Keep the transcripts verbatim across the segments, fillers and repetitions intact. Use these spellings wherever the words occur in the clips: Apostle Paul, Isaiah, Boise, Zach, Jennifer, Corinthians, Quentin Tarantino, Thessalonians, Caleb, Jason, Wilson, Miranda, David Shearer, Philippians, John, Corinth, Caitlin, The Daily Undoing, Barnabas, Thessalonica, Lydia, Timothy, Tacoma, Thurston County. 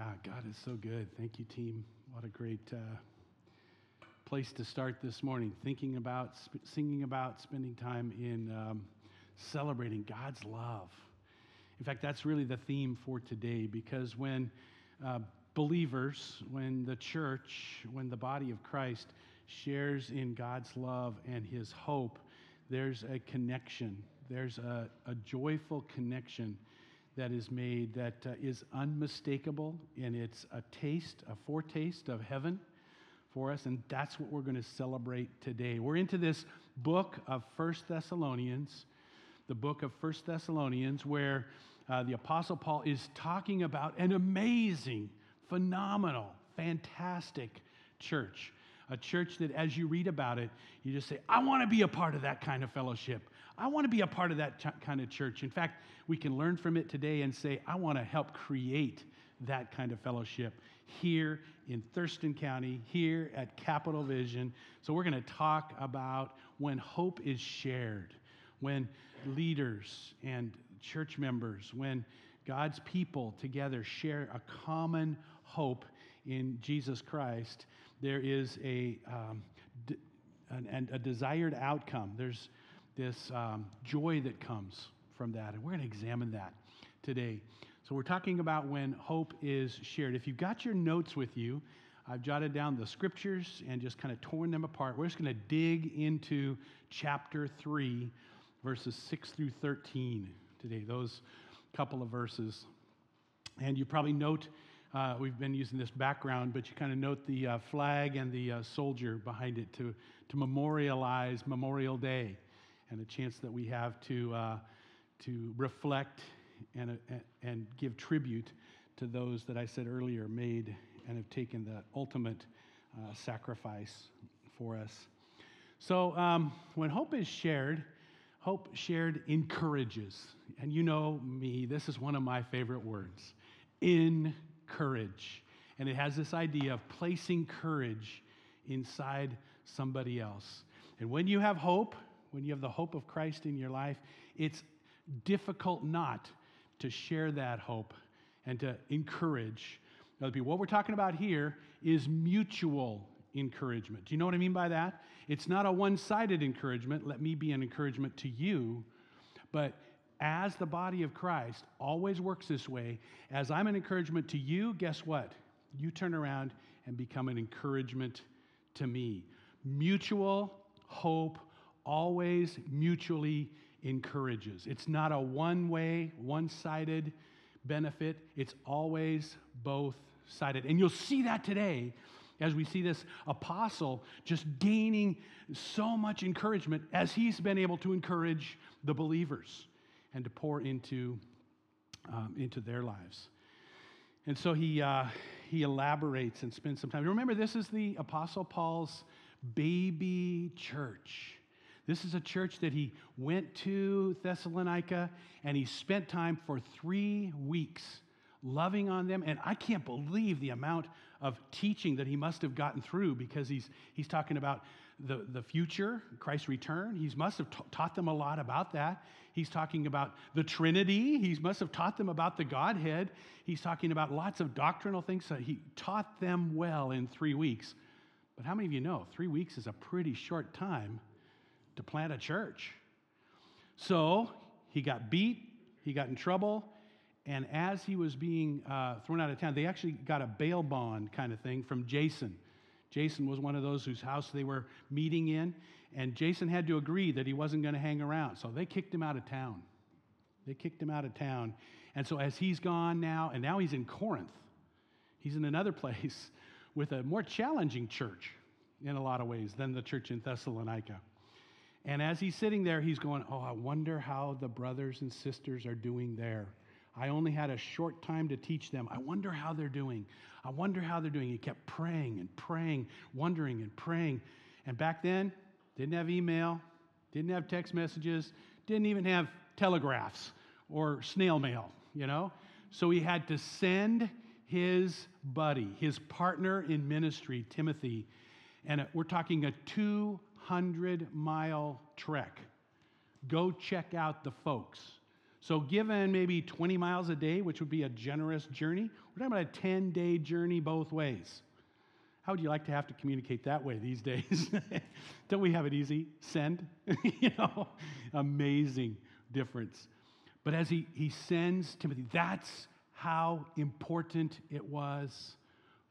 Yeah, God is so good. Thank you, team. What a great uh, place to start this morning, thinking about, sp- singing about, spending time in um, celebrating God's love. In fact, that's really the theme for today, because when uh, believers, when the church, when the body of Christ shares in God's love and his hope, there's a connection. There's a, a joyful connection that is made that uh, is unmistakable, and it's a taste, a foretaste of heaven for us, and that's what we're going to celebrate today. We're into this book of First Thessalonians, the book of First Thessalonians, where uh, the Apostle Paul is talking about an amazing, phenomenal, fantastic church, a church that as you read about it, you just say, I want to be a part of that kind of fellowship. I want to be a part of that ch- kind of church. In fact, we can learn from it today and say, I want to help create that kind of fellowship here in Thurston County, here at Capital Vision. So we're going to talk about when hope is shared, when leaders and church members, when God's people together share a common hope in Jesus Christ, there is a, um, d- an, a desired outcome. There's this um, joy that comes from that. And we're going to examine that today. So we're talking about when hope is shared. If you've got your notes with you, I've jotted down the scriptures and just kind of torn them apart. We're just going to dig into chapter three, verses six through thirteen today, those couple of verses. And you probably note, uh, we've been using this background, but you kind of note the uh, flag and the uh, soldier behind it to, to memorialize Memorial Day, and a chance that we have to uh, to reflect and uh, and give tribute to those that I said earlier made and have taken the ultimate uh, sacrifice for us. So um, when hope is shared, hope shared encourages. And you know me, this is one of my favorite words, encourage. And it has this idea of placing courage inside somebody else. And when you have hope, when you have the hope of Christ in your life, it's difficult not to share that hope and to encourage other people. What we're talking about here is mutual encouragement. Do you know what I mean by that? It's not a one-sided encouragement, let me be an encouragement to you, but as the body of Christ always works this way, as I'm an encouragement to you, guess what? You turn around and become an encouragement to me. Mutual hope always mutually encourages. It's not a one-way, one-sided benefit. It's always both-sided. And you'll see that today as we see this apostle just gaining so much encouragement as he's been able to encourage the believers and to pour into, um, into their lives. And so he, uh, he elaborates and spends some time. Remember, this is the Apostle Paul's baby church. This is a church that he went to Thessalonica, and he spent time for three weeks loving on them. And I can't believe the amount of teaching that he must have gotten through, because he's he's talking about the, the future, Christ's return. He must have t- taught them a lot about that. He's talking about the Trinity. He must have taught them about the Godhead. He's talking about lots of doctrinal things. So he taught them well in three weeks. But how many of you know three weeks is a pretty short time to plant a church? So he got beat, he got in trouble, and as he was being uh, thrown out of town, they actually got a bail bond kind of thing from Jason. Jason was one of those whose house they were meeting in, and Jason had to agree that he wasn't going to hang around, so they kicked him out of town. They kicked him out of town, and so as he's gone now, and now he's in Corinth, he's in another place with a more challenging church in a lot of ways than the church in Thessalonica. And as he's sitting there, he's going, oh, I wonder how the brothers and sisters are doing there. I only had a short time to teach them. I wonder how they're doing. I wonder how they're doing. He kept praying and praying, wondering and praying. And back then, didn't have email, didn't have text messages, didn't even have telegraphs or snail mail, you know. So he had to send his buddy, his partner in ministry, Timothy. And we're talking a two hundred mile trek. Go check out the folks. So given maybe twenty miles a day, which would be a generous journey, we're talking about a ten-day journey both ways. How would you like to have to communicate that way these days? Don't we have it easy? Send. You know, amazing difference. But as he, he sends Timothy, that's how important it was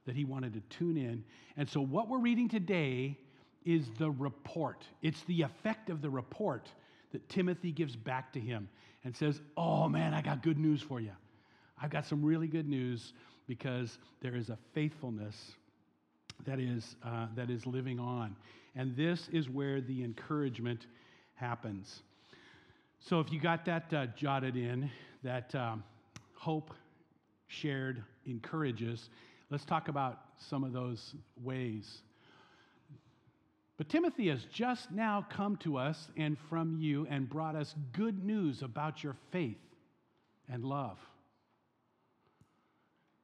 that he wanted to tune in. And so what we're reading today is the report. It's the effect of the report that Timothy gives back to him and says, oh man, I got good news for you. I've got some really good news, because there is a faithfulness that is uh, that is living on. And this is where the encouragement happens. So if you got that uh, jotted in, that um, hope shared encourages, let's talk about some of those ways. But Timothy has just now come to us and from you and brought us good news about your faith and love.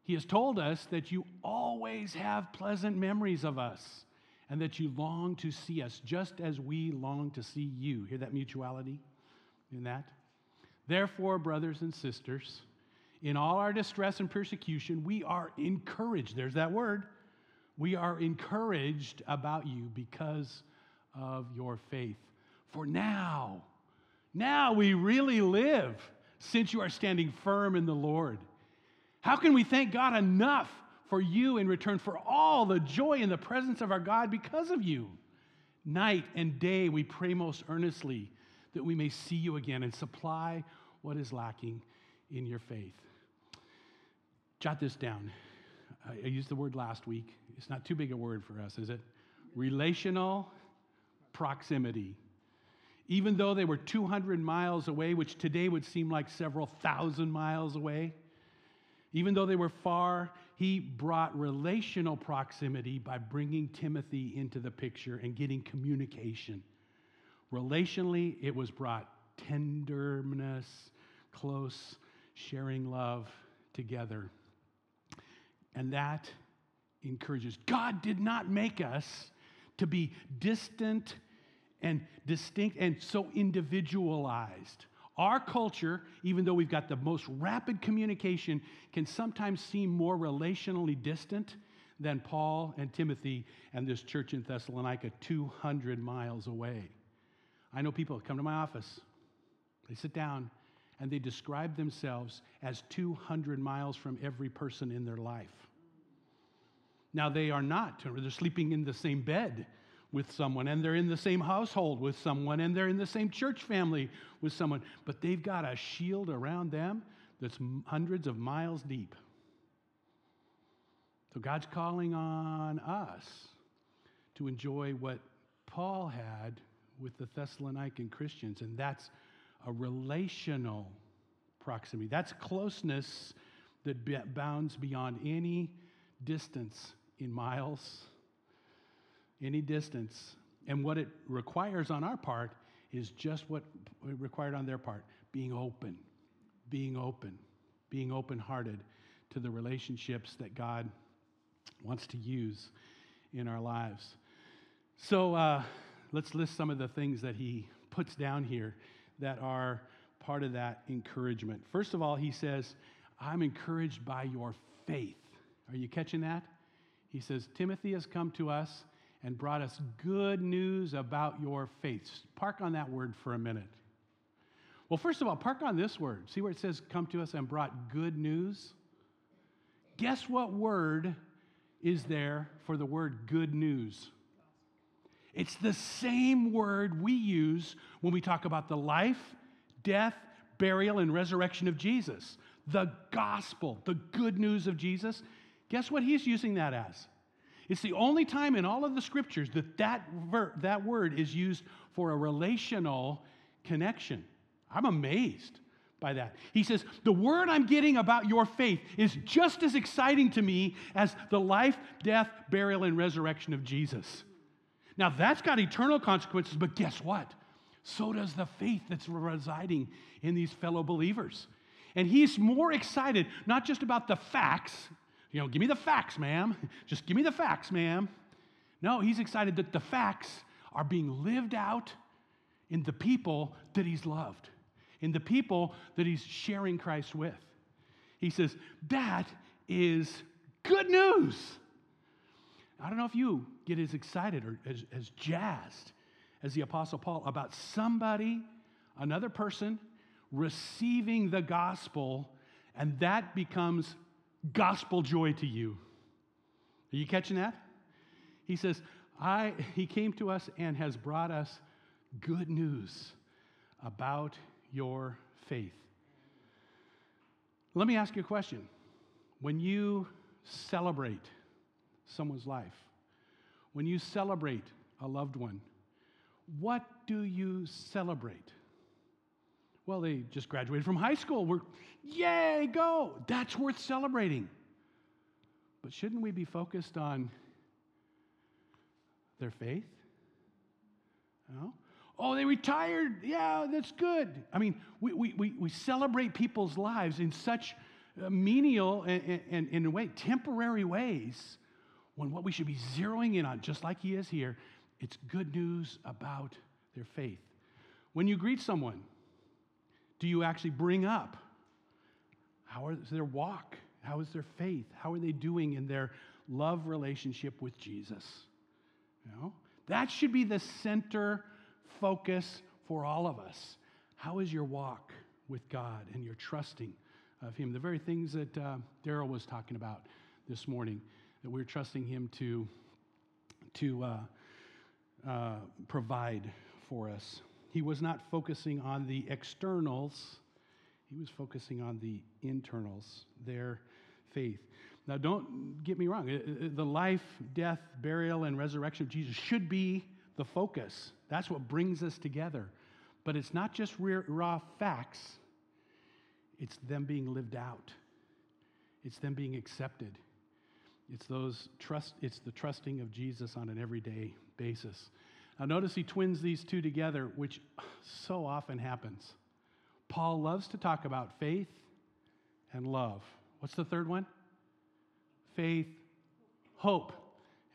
He has told us that you always have pleasant memories of us and that you long to see us just as we long to see you. Hear that mutuality in that? Therefore, brothers and sisters, in all our distress and persecution, we are encouraged. There's that word. We are encouraged about you because of your faith. For now, now we really live, since you are standing firm in the Lord. How can we thank God enough for you in return for all the joy in the presence of our God because of you? Night and day we pray most earnestly that we may see you again and supply what is lacking in your faith. Jot this down. I used the word last week. It's not too big a word for us, is it? Relational proximity. Even though they were two hundred miles away, which today would seem like several thousand miles away, even though they were far, he brought relational proximity by bringing Timothy into the picture and getting communication. Relationally, it was brought tenderness, close, sharing love together. And that encourages. God did not make us to be distant and distinct and so individualized. Our culture, even though we've got the most rapid communication, can sometimes seem more relationally distant than Paul and Timothy and this church in Thessalonica, two hundred miles away. I know people come to my office, they sit down, and they describe themselves as two hundred miles from every person in their life. Now, they are not. They're sleeping in the same bed with someone, and they're in the same household with someone, and they're in the same church family with someone, but they've got a shield around them that's hundreds of miles deep. So God's calling on us to enjoy what Paul had with the Thessalonican Christians, and that's a relational proximity. That's closeness that bounds beyond any distance in miles, any distance. And what it requires on our part is just what it required on their part, being open, being open, being open-hearted to the relationships that God wants to use in our lives. So uh, let's list some of the things that he puts down here that are part of that encouragement. First of all, he says, I'm encouraged by your faith. Are you catching that? He says, Timothy has come to us and brought us good news about your faith. Park on that word for a minute. Well, first of all, park on this word. See where it says, come to us and brought good news? Guess what word is there for the word good news? It's the same word we use when we talk about the life, death, burial, and resurrection of Jesus. The gospel, the good news of Jesus. Guess what he's using that as? It's the only time in all of the scriptures that that, ver- that word is used for a relational connection. I'm amazed by that. He says, the word I'm getting about your faith is just as exciting to me as the life, death, burial, and resurrection of Jesus. Now, that's got eternal consequences, but guess what? So does the faith that's residing in these fellow believers. And he's more excited, not just about the facts. You know, give me the facts, ma'am. Just give me the facts, ma'am. No, he's excited that the facts are being lived out in the people that he's loved. in the people that he's sharing Christ with. He says, that is good news. I don't know if you get as excited or as, as jazzed as the Apostle Paul about somebody, another person, receiving the gospel, and that becomes gospel joy to you. Are you catching that? He says, I, he came to us and has brought us good news about your faith. Let me ask you a question. When you celebrate someone's life, when you celebrate a loved one, what do you celebrate? Well, they just graduated from high school. We're, yay, go! That's worth celebrating. But shouldn't we be focused on their faith? No? Oh, they retired. Yeah, that's good. I mean, we we we, we celebrate people's lives in such menial and, and, and in a way, temporary ways, when what we should be zeroing in on, just like he is here, it's good news about their faith. When you greet someone, do you actually bring up how is their walk? How is their faith? How are they doing in their love relationship with Jesus? You know, that should be the center focus for all of us. How is your walk with God and your trusting of Him? The very things that uh, Daryl was talking about this morning, that we're trusting Him to, to uh, uh, provide for us. He was not focusing on the externals. He was focusing on the internals, their faith. Now, don't get me wrong. The life, death, burial, and resurrection of Jesus should be the focus. That's what brings us together. But it's not just raw facts. It's them being lived out. It's them being accepted. It's those trust. It's the trusting of Jesus on an everyday basis. Now, notice he twins these two together, which so often happens. Paul loves to talk about faith and love. What's the third one? Faith, hope,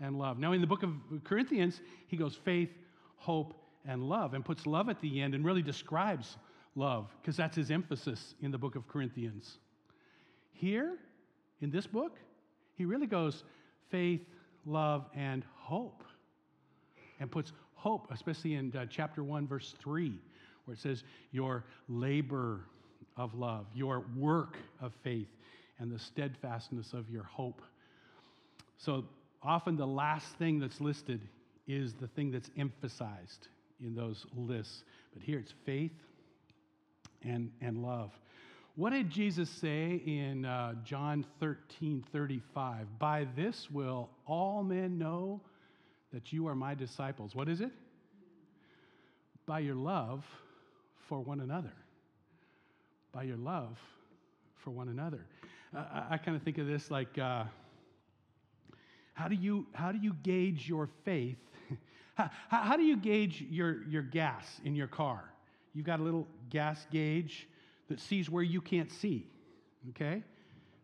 and love. Now, in the book of Corinthians, he goes faith, hope, and love, and puts love at the end and really describes love, because that's his emphasis in the book of Corinthians. Here, in this book, he really goes faith, love, and hope. And puts hope, especially in uh, chapter one, verse three, where it says, your labor of love, your work of faith, and the steadfastness of your hope. So often the last thing that's listed is the thing that's emphasized in those lists. But here it's faith and, and love. What did Jesus say in uh, John thirteen thirty-five? By this will all men know that you are my disciples. What is it? By your love for one another. By your love for one another. Uh, I, I kind of think of this like, uh, how do you how do you gauge your faith? how, how do you gauge your, your gas in your car? You've got a little gas gauge that sees where you can't see, okay?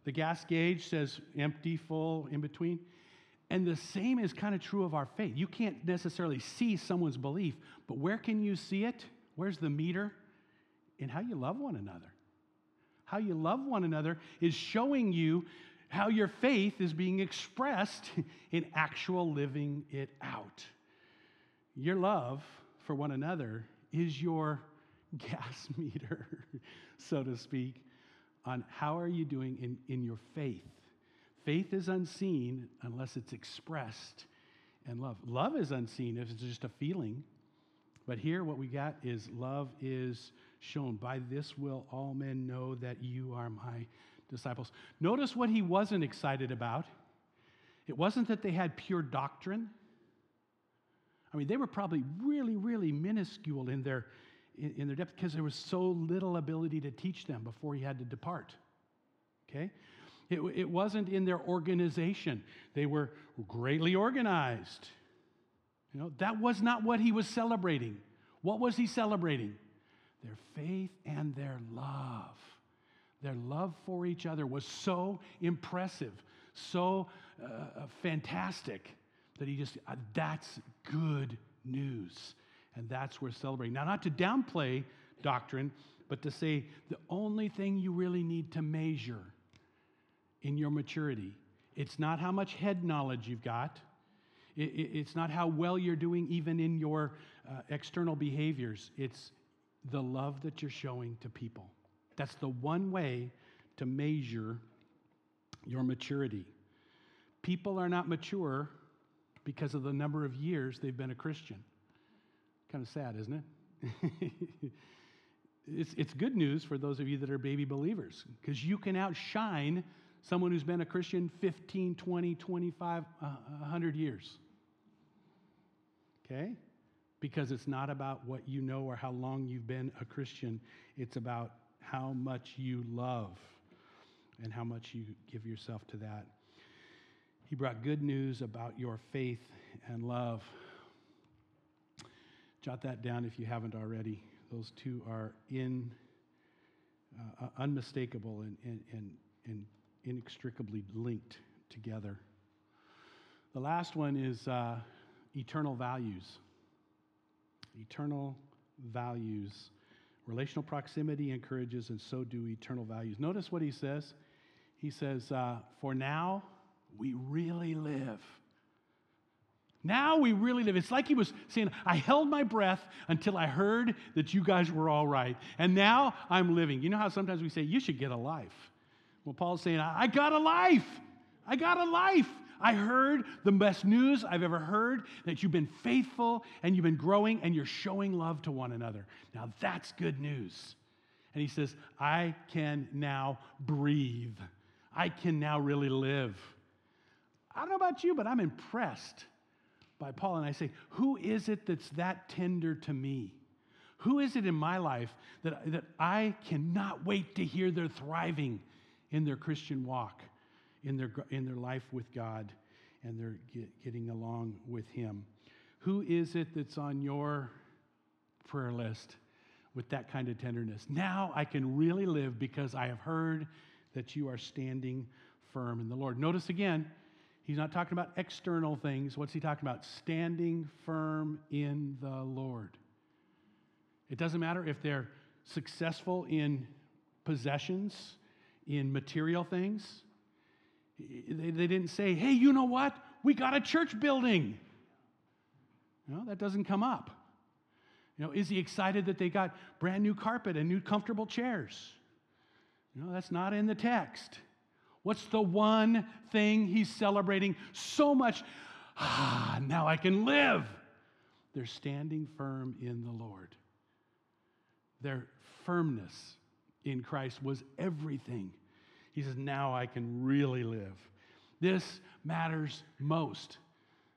The gas gauge says empty, full, in between. And the same is kind of true of our faith. You can't necessarily see someone's belief, but where can you see it? Where's the meter? In how you love one another. How you love one another is showing you how your faith is being expressed in actual living it out. Your love for one another is your gas meter, so to speak, on how are you doing in, in your faith. Faith is unseen unless it's expressed in love. Love is unseen if it's just a feeling. But here what we got is love is shown. By this will all men know that you are my disciples. Notice what he wasn't excited about. It wasn't that they had pure doctrine. I mean, they were probably really, really minuscule in their, in, in their depth because there was so little ability to teach them before he had to depart. Okay? It, it wasn't in their organization. They were greatly organized. You know, that was not what he was celebrating. What was he celebrating? Their faith and their love. Their love for each other was so impressive, so uh, fantastic, that he just, uh, that's good news. And that's what we're celebrating. Now, not to downplay doctrine, but to say the only thing you really need to measure in your maturity, it's not how much head knowledge you've got. It's not how well you're doing even in your uh, external behaviors. It's the love that you're showing to people. That's the one way to measure your maturity. People are not mature because of the number of years they've been a Christian. Kind of sad, isn't it? it's, it's good news for those of you that are baby believers, because you can outshine someone who's been a Christian fifteen, twenty, twenty-five, one hundred years. Okay? Because it's not about what you know or how long you've been a Christian. It's about how much you love and how much you give yourself to that. He brought good news about your faith and love. Jot that down if you haven't already. Those two are in uh, unmistakable and, and, and, and inextricably linked together. The last one is uh, eternal values. Eternal values. Relational proximity encourages, and so do eternal values. Notice what he says. He says, uh, for now we really live. Now we really live. It's like he was saying, I held my breath until I heard that you guys were all right. And now I'm living. You know how sometimes we say, you should get a life. Well, Paul's saying, I got a life. I got a life. I heard the best news I've ever heard, that you've been faithful and you've been growing and you're showing love to one another. Now that's good news. And he says, I can now breathe. I can now really live. I don't know about you, but I'm impressed by Paul. And I say, who is it that's that tender to me? Who is it in my life that, that I cannot wait to hear they're thriving in their Christian walk? In their in their life with God, and they're get, getting along with Him. Who is it that's on your prayer list with that kind of tenderness? Now I can really live because I have heard that you are standing firm in the Lord. Notice again, he's not talking about external things. What's he talking about? Standing firm in the Lord. It doesn't matter if they're successful in possessions, in material things. They didn't say, hey, you know what? We got a church building. No, that doesn't come up. You know, is he excited that they got brand new carpet and new comfortable chairs? No, that's not in the text. What's the one thing he's celebrating so much? Ah, now I can live. They're standing firm in the Lord. Their firmness in Christ was everything. He says, now I can really live. This matters most.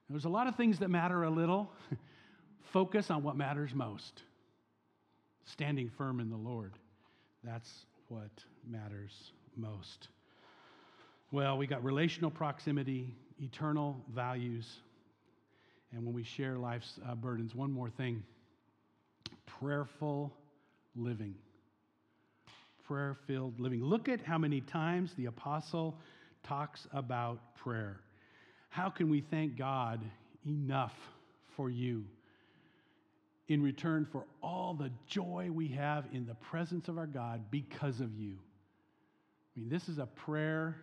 There's a lot of things that matter a little. Focus on what matters most. Standing firm in the Lord. That's what matters most. Well, we got relational proximity, eternal values, and when we share life's uh, burdens. One more thing. Prayerful living. Prayer-filled living. Look at how many times the apostle talks about prayer. How can we thank God enough for you in return for all the joy we have in the presence of our God because of you? I mean, this is a prayer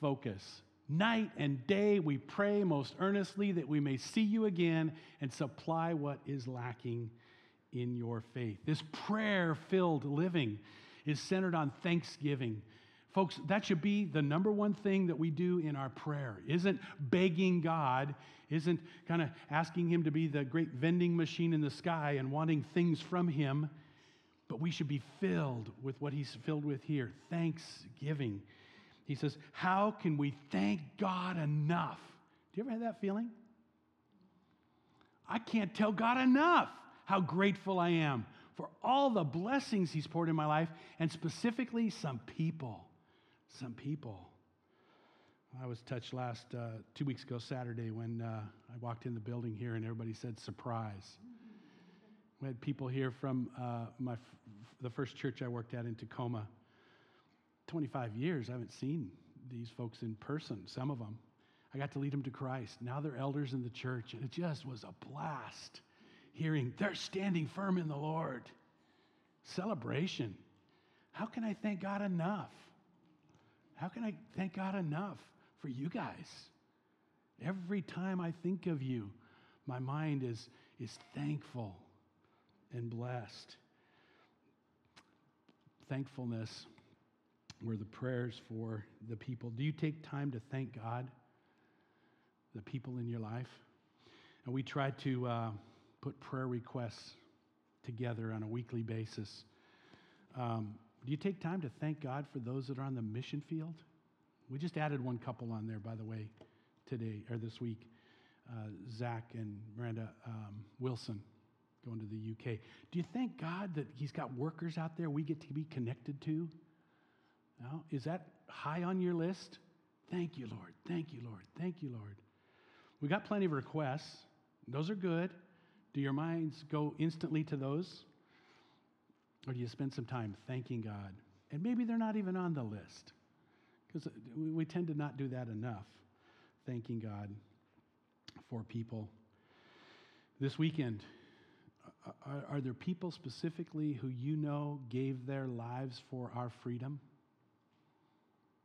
focus. Night and day we pray most earnestly that we may see you again and supply what is lacking in your faith. This prayer-filled living is centered on thanksgiving. Folks, that should be the number one thing that we do in our prayer. Isn't begging God, isn't kind of asking Him to be the great vending machine in the sky and wanting things from Him, but we should be filled with what He's filled with here, thanksgiving. He says, how can we thank God enough? Do you ever have that feeling? I can't tell God enough how grateful I am for all the blessings He's poured in my life, and specifically some people, some people. I was touched last, uh, two weeks ago Saturday when uh, I walked in the building here and everybody said surprise. We had people here from uh, my f- the first church I worked at in Tacoma. twenty-five years, I haven't seen these folks in person, some of them. I got to lead them to Christ. Now they're elders in the church, and it just was a blast. Hearing, they're standing firm in the Lord. celebration. How can I thank God enough? How can I thank God enough for you guys? Every time I think of you, my mind is, is thankful and blessed. Thankfulness were the prayers for the people. Do you take time to thank God, the people in your life? And we try to uh, put prayer requests together on a weekly basis. Um, do you take time to thank God for those that are on the mission field? We just added one couple on there, by the way, today or this week. Uh, Zach and Miranda um, Wilson going to the U K. Do you thank God that he's got workers out there we get to be connected to? No? Is that high on your list? Thank you, Lord. Thank you, Lord. Thank you, Lord. We got plenty of requests. Those are good. Do your minds go instantly to those? Or do you spend some time thanking God? And maybe they're not even on the list, because we tend to not do that enough, thanking God for people. This weekend, are, are there people specifically who you know gave their lives for our freedom?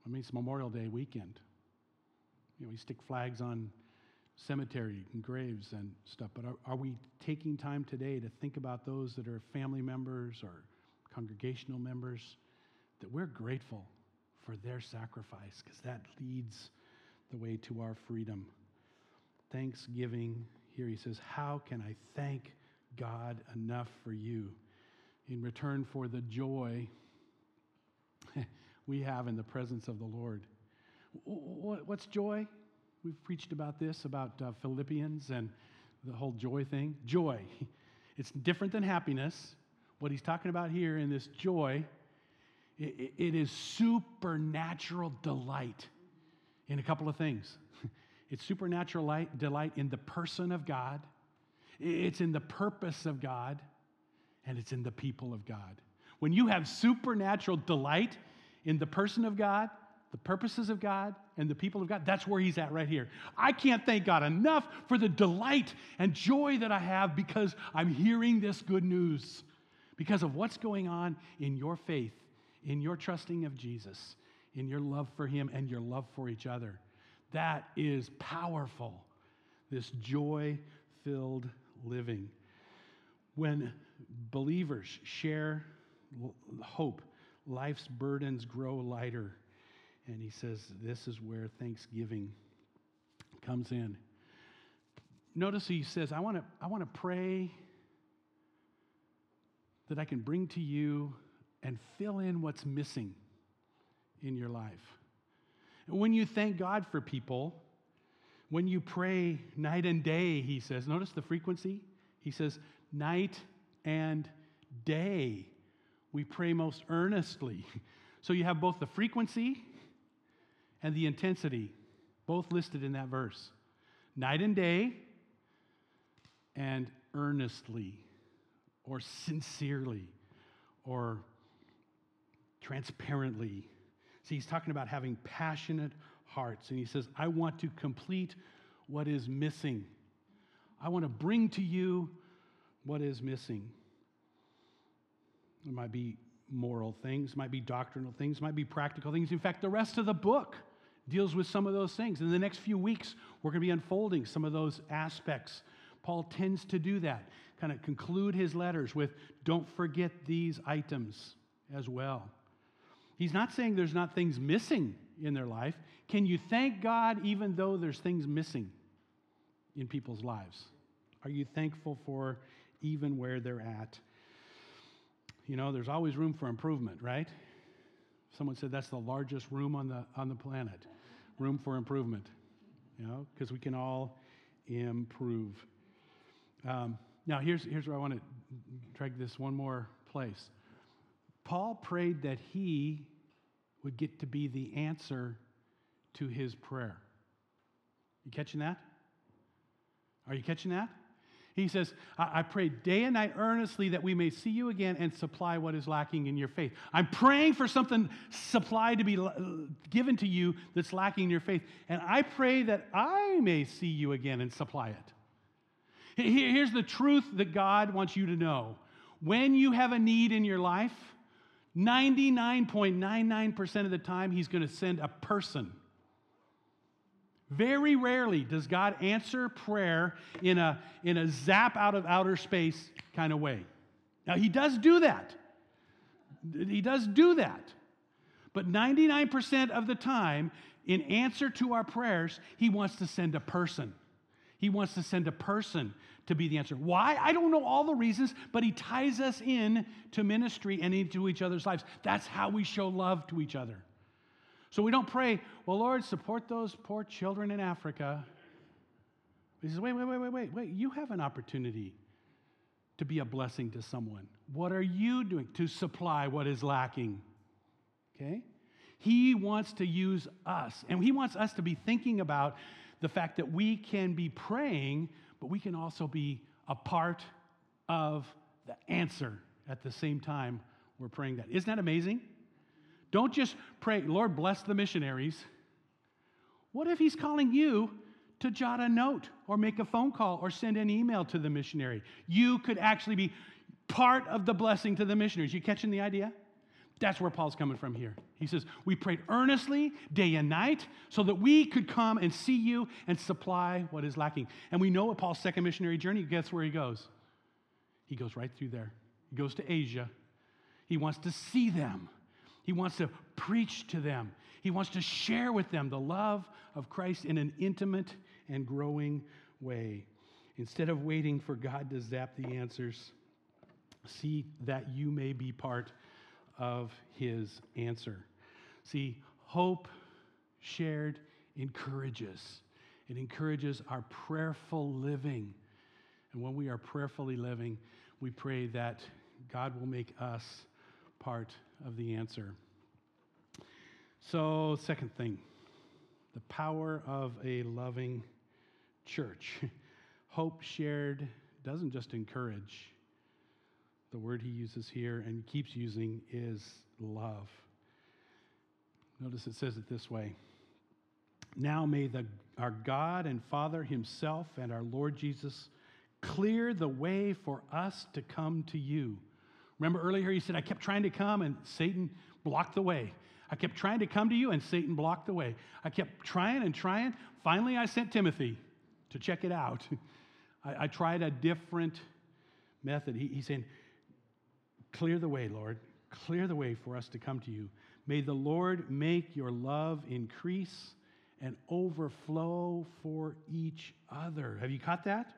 I mean, it's Memorial Day weekend. You know, we stick flags on cemetery and graves and stuff, but are, are we taking time today to think about those that are family members or congregational members, that we're grateful for their sacrifice, because that leads the way to our freedom? Thanksgiving. Here he says, how can I thank God enough for you in return for the joy we have in the presence of the Lord? What's joy? We've preached about this, about uh, Philippians and the whole joy thing. Joy. It's different than happiness. What he's talking about here in this joy, it, it is supernatural delight in a couple of things. It's supernatural light, delight in the person of God. It's in the purpose of God. And it's in the people of God. When you have supernatural delight in the person of God, the purposes of God, and the people of God, that's where he's at right here. I can't thank God enough for the delight and joy that I have because I'm hearing this good news, because of what's going on in your faith, in your trusting of Jesus, in your love for him and your love for each other. That is powerful, this joy-filled living. When believers share hope, life's burdens grow lighter. And he says, this is where thanksgiving comes in. Notice he says, I want to I want to pray that I can bring to you and fill in what's missing in your life. And when you thank God for people, when you pray night and day, he says, notice the frequency. He says, night and day, we pray most earnestly. So you have both the frequency and the intensity, both listed in that verse. Night and day, and earnestly, or sincerely, or transparently. See, he's talking about having passionate hearts, and he says, I want to complete what is missing. I want to bring to you what is missing. It might be moral things, might be doctrinal things, might be practical things. In fact, the rest of the book deals with some of those things. In the next few weeks, we're going to be unfolding some of those aspects. Paul tends to do that, kind of conclude his letters with, don't forget these items as well. He's not saying there's not things missing in their life. Can you thank God even though there's things missing in people's lives? Are you thankful for even where they're at? You know, there's always room for improvement, right? Someone said that's the largest room on the on the planet, room for improvement, you know, because we can all improve. Um, now, here's, here's where I want to drag this one more place. Paul prayed that he would get to be the answer to his prayer. You catching that? Are you catching that? He says, I, I pray day and night earnestly that we may see you again and supply what is lacking in your faith. I'm praying for something supplied to be given to you that's lacking in your faith. And I pray that I may see you again and supply it. Here's the truth that God wants you to know. when you have a need in your life, ninety-nine point nine nine percent of the time, he's going to send a person. Very rarely does God answer prayer in a, in a zap out of outer space kind of way. Now, he does do that. He does do that. But ninety-nine percent of the time, in answer to our prayers, he wants to send a person. He wants to send a person to be the answer. Why? I don't know all the reasons, but he ties us in to ministry and into each other's lives. That's how we show love to each other. So we don't pray, well, Lord, support those poor children in Africa. He says, wait, wait, wait, wait, wait, wait. You have an opportunity to be a blessing to someone. What are you doing to supply what is lacking? Okay? He wants to use us, and he wants us to be thinking about the fact that we can be praying, but we can also be a part of the answer at the same time we're praying that. Isn't that amazing? Don't just pray, Lord, bless the missionaries. What if he's calling you to jot a note or make a phone call or send an email to the missionary? You could actually be part of the blessing to the missionaries. You catching the idea? That's where Paul's coming from here. He says, we prayed earnestly day and night so that we could come and see you and supply what is lacking. And we know at Paul's second missionary journey, guess where he goes? He goes right through there. He goes to Asia. He wants to see them. He wants to preach to them. He wants to share with them the love of Christ in an intimate and growing way. Instead of waiting for God to zap the answers, see that you may be part of his answer. See, hope shared encourages. It encourages our prayerful living. And when we are prayerfully living, we pray that God will make us part of the answer. So, second thing, the power of a loving church. Hope shared doesn't just encourage. The word he uses here and keeps using is love. Notice it says it this way. Now may the, our God and Father himself and our Lord Jesus clear the way for us to come to you. Remember earlier he said, I kept trying to come and Satan blocked the way. I kept trying to come to you and Satan blocked the way. I kept trying and trying. Finally, I sent Timothy to check it out. I, I tried a different method. He, he's saying, clear the way, Lord. Clear the way for us to come to you. May the Lord make your love increase and overflow for each other. Have you caught that?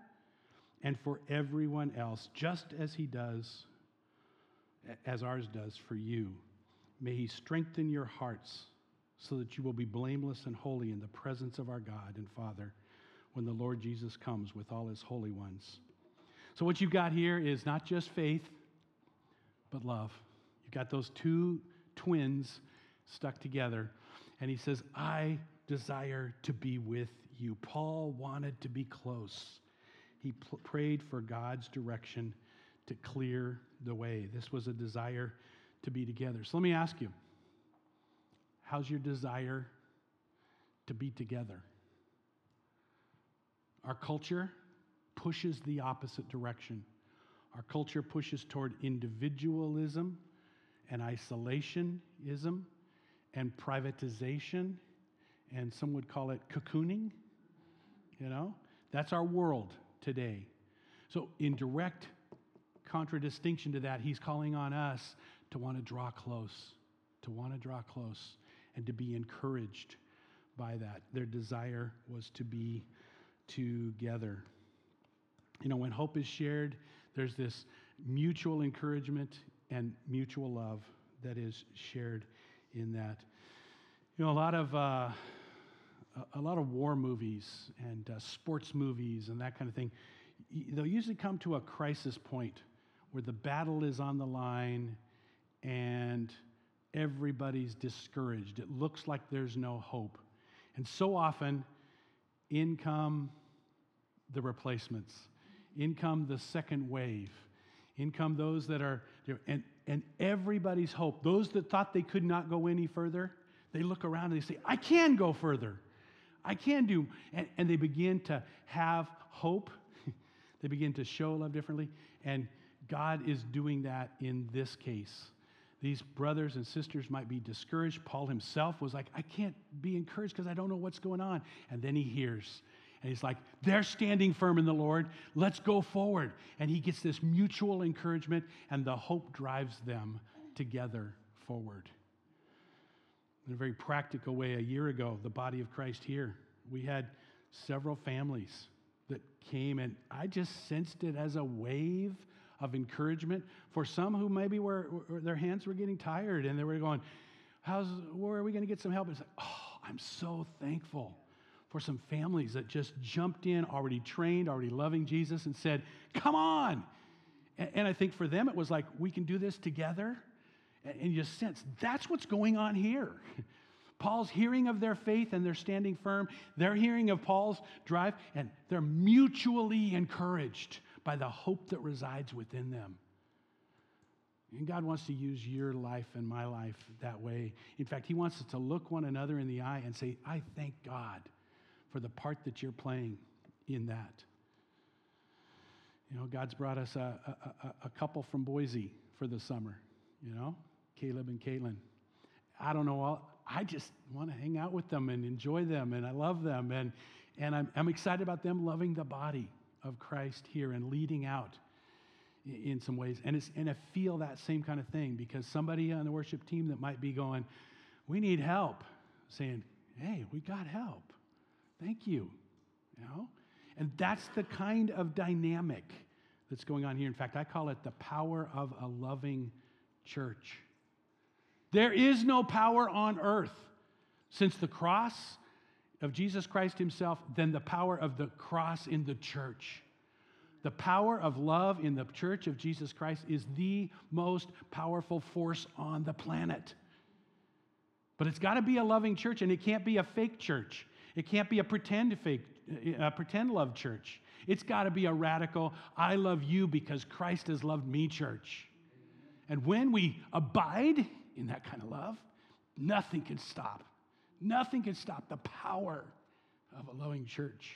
And for everyone else, just as he does, as ours does for you. May he strengthen your hearts so that you will be blameless and holy in the presence of our God and Father when the Lord Jesus comes with all his holy ones. So what you've got here is not just faith, but love. You've got those two twins stuck together. And he says, I desire to be with you. Paul wanted to be close. He pl- prayed for God's direction to clear the way. This was a desire to be together. So let me ask you, how's your desire to be together? Our culture pushes the opposite direction. Our culture pushes toward individualism and isolationism and privatization, and some would call it cocooning. You know, that's our world today. So in direct contradistinction to that, he's calling on us to want to draw close, to want to draw close and to be encouraged by that. Their desire was to be together. You know, when hope is shared, there's this mutual encouragement and mutual love that is shared in that. You know, a lot of uh, a lot of war movies and uh, sports movies and that kind of thing, they'll usually come to a crisis point where the battle is on the line and everybody's discouraged. It looks like there's no hope. And so often, in come the replacements. In come the second wave. In come those that are, and, and everybody's hope. Those that thought they could not go any further, they look around and they say, I can go further. I can do. And, and they begin to have hope. They begin to show love differently. And God is doing that in this case. These brothers and sisters might be discouraged. Paul himself was like, I can't be encouraged because I don't know what's going on. And then he hears. And he's like, they're standing firm in the Lord. Let's go forward. And he gets this mutual encouragement, and the hope drives them together forward. In a very practical way, a year ago, the body of Christ here, we had several families that came, and I just sensed it as a wave of encouragement for some who maybe were, were their hands were getting tired, and they were going, "How's where are we going to get some help?" And it's like, oh, I'm so thankful for some families that just jumped in, already trained, already loving Jesus, and said, "Come on!" And, and I think for them it was like, "We can do this together." And you sense that's what's going on here. Paul's hearing of their faith and they're standing firm. They're hearing of Paul's drive, and they're mutually encouraged by the hope that resides within them. And God wants to use your life and my life that way. In fact, He wants us to look one another in the eye and say, I thank God for the part that you're playing in that. You know, God's brought us a, a, a couple from Boise for the summer, you know? Caleb and Caitlin. I don't know, I'll, I just want to hang out with them and enjoy them, and I love them, and, and I'm, I'm excited about them loving the body of Christ here and leading out in, in some ways. And, it's, and I feel that same kind of thing, because somebody on the worship team that might be going, we need help, saying, hey, we got help. Thank you. You know? And that's the kind of dynamic that's going on here. In fact, I call it the power of a loving church. There is no power on earth since the cross of Jesus Christ Himself than the power of the cross in the church. The power of love in the church of Jesus Christ is the most powerful force on the planet. But it's got to be a loving church, and it can't be a fake church. It can't be a pretend fake, a pretend love church. It's got to be a radical, I love you because Christ has loved me church. And when we abide in that kind of love, nothing can stop. Nothing can stop the power of a loving church.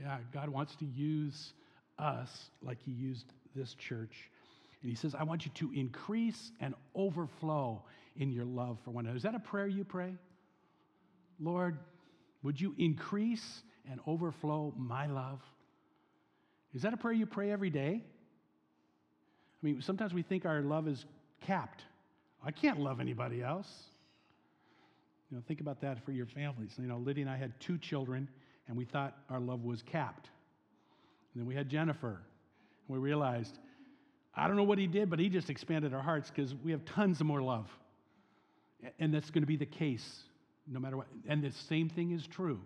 Yeah, God wants to use us like He used this church. And He says, I want you to increase and overflow in your love for one another. Is that a prayer you pray? Lord, would you increase and overflow my love? Is that a prayer you pray every day? I mean, sometimes we think our love is capped. I can't love anybody else. You know, think about that for your families. You know, Lydia and I had two children, and we thought our love was capped. And then we had Jennifer, and we realized, I don't know what He did, but He just expanded our hearts because we have tons of more love. And that's going to be the case no matter what. And the same thing is true.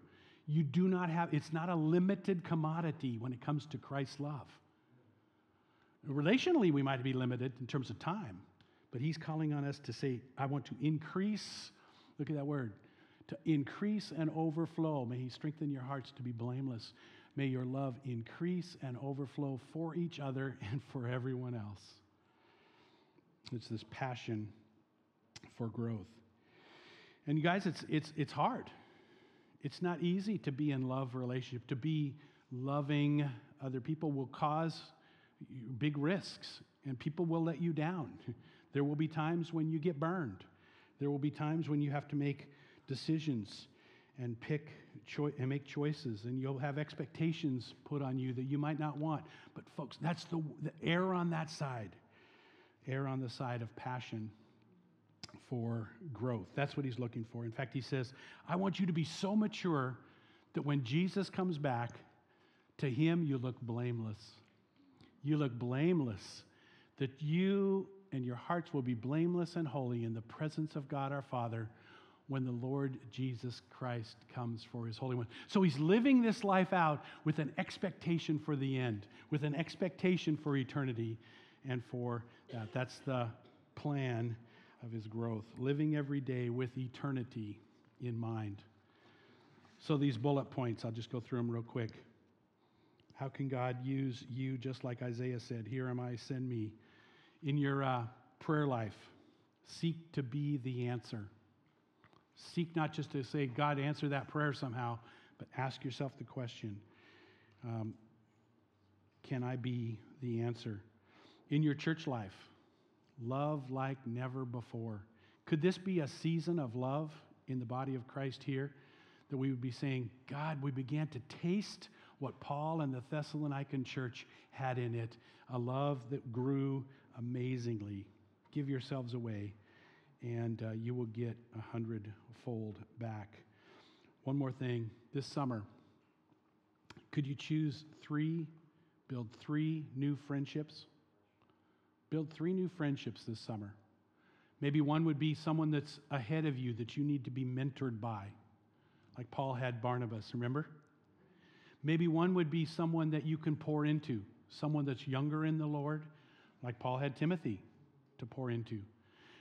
You do not have, it's not a limited commodity when it comes to Christ's love. Relationally, we might be limited in terms of time, but He's calling on us to say, I want to increase, look at that word, to increase and overflow. May He strengthen your hearts to be blameless. May your love increase and overflow for each other and for everyone else. It's this passion for growth. And guys, it's it's it's hard. It's not easy to be in love relationship. To be loving other people will cause big risks, and people will let you down. There will be times when you get burned. There will be times when you have to make decisions and pick cho- and make choices, and you'll have expectations put on you that you might not want. But folks, that's the, the err on that side. Err on the side of passion for growth. That's what He's looking for. In fact, He says, I want you to be so mature that when Jesus comes back, to Him you look blameless. You look blameless, that you and your hearts will be blameless and holy in the presence of God our Father when the Lord Jesus Christ comes for His Holy One. So He's living this life out with an expectation for the end, with an expectation for eternity and for that. That's the plan of His growth, living every day with eternity in mind. So these bullet points, I'll just go through them real quick. How can God use you, just like Isaiah said, here am I, send me. In your uh, prayer life, seek to be the answer. Seek not just to say, God, answer that prayer somehow, but ask yourself the question, um, can I be the answer? in your church life. Love like never before. Could this be a season of love in the body of Christ here? That we would be saying, God, we began to taste what Paul and the Thessalonican church had in it, a love that grew amazingly. Give yourselves away, and uh, you will get a hundredfold back. One more thing. This summer, could you choose three, build three new friendships? Build three new friendships this summer. Maybe one would be someone that's ahead of you that you need to be mentored by, like Paul had Barnabas, remember? Maybe one would be someone that you can pour into, someone that's younger in the Lord, like Paul had Timothy to pour into.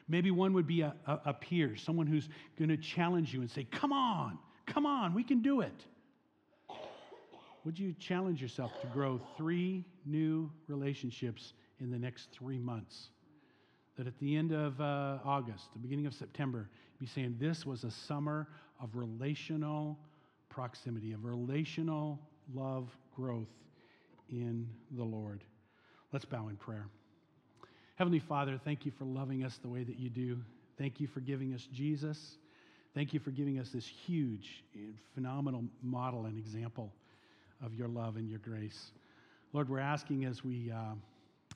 Maybe one would be a, a, a peer, someone who's going to challenge you and say, come on, come on, we can do it. Would you challenge yourself to grow three new relationships in the next three months? That at the end of uh, August, the beginning of September, be saying this was a summer of relational proximity, of relational love growth in the Lord. Let's bow in prayer. Heavenly Father, thank you for loving us the way that you do. Thank you for giving us Jesus. Thank you for giving us this huge and phenomenal model and example of your love and your grace. Lord, we're asking as we uh,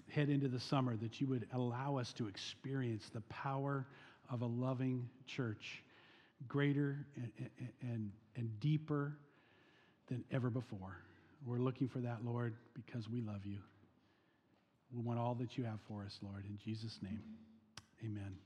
head into the summer that you would allow us to experience the power of a loving church, greater and, and, and deeper than ever before. We're looking for that, Lord, because we love you. We want all that you have for us, Lord. In Jesus' name, amen.